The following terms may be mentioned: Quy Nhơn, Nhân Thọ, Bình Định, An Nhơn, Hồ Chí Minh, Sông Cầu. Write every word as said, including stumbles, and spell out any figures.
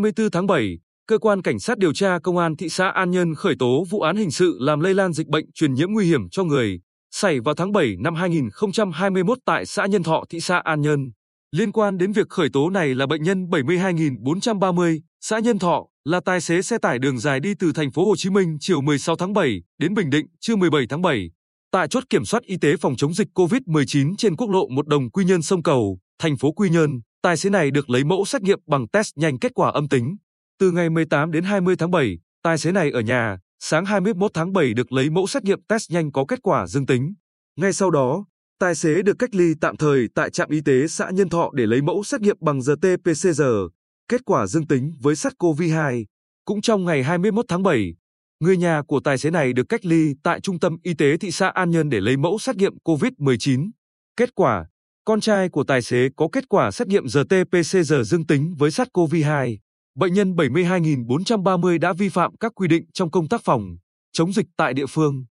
hai mươi tư tháng bảy, Cơ quan Cảnh sát điều tra Công an thị xã An Nhơn khởi tố vụ án hình sự làm lây lan dịch bệnh truyền nhiễm nguy hiểm cho người, xảy vào tháng bảy năm hai nghìn không trăm hai mươi mốt tại xã Nhân Thọ, thị xã An Nhơn. Liên quan đến việc khởi tố này là bệnh nhân bảy mươi hai nghìn bốn trăm ba mươi, xã Nhân Thọ, là tài xế xe tải đường dài đi từ thành phố Hồ Chí Minh chiều mười sáu tháng bảy đến Bình Định trưa mười bảy tháng bảy. Tại chốt kiểm soát y tế phòng chống dịch cô vít mười chín trên quốc lộ một Đồng Quy Nhơn Sông Cầu, thành phố Quy Nhơn, tài xế này được lấy mẫu xét nghiệm bằng test nhanh kết quả âm tính. Từ ngày mười tám đến hai mươi tháng bảy, tài xế này ở nhà, sáng hai mươi mốt tháng bảy được lấy mẫu xét nghiệm test nhanh có kết quả dương tính. Ngay sau đó, tài xế được cách ly tạm thời tại trạm y tế xã Nhân Thọ để lấy mẫu xét nghiệm bằng R T P C R, kết quả dương tính với SARS-xê o vê hai. Cũng trong ngày hai mươi mốt tháng bảy, người nhà của tài xế này được cách ly tại Trung tâm Y tế thị xã An Nhơn để lấy mẫu xét nghiệm cô vít mười chín. Kết quả, con trai của tài xế có kết quả xét nghiệm R T P C R dương tính với SARS-xê o vê hai. Bệnh nhân bảy mươi hai nghìn bốn trăm ba mươi đã vi phạm các quy định trong công tác phòng chống dịch tại địa phương.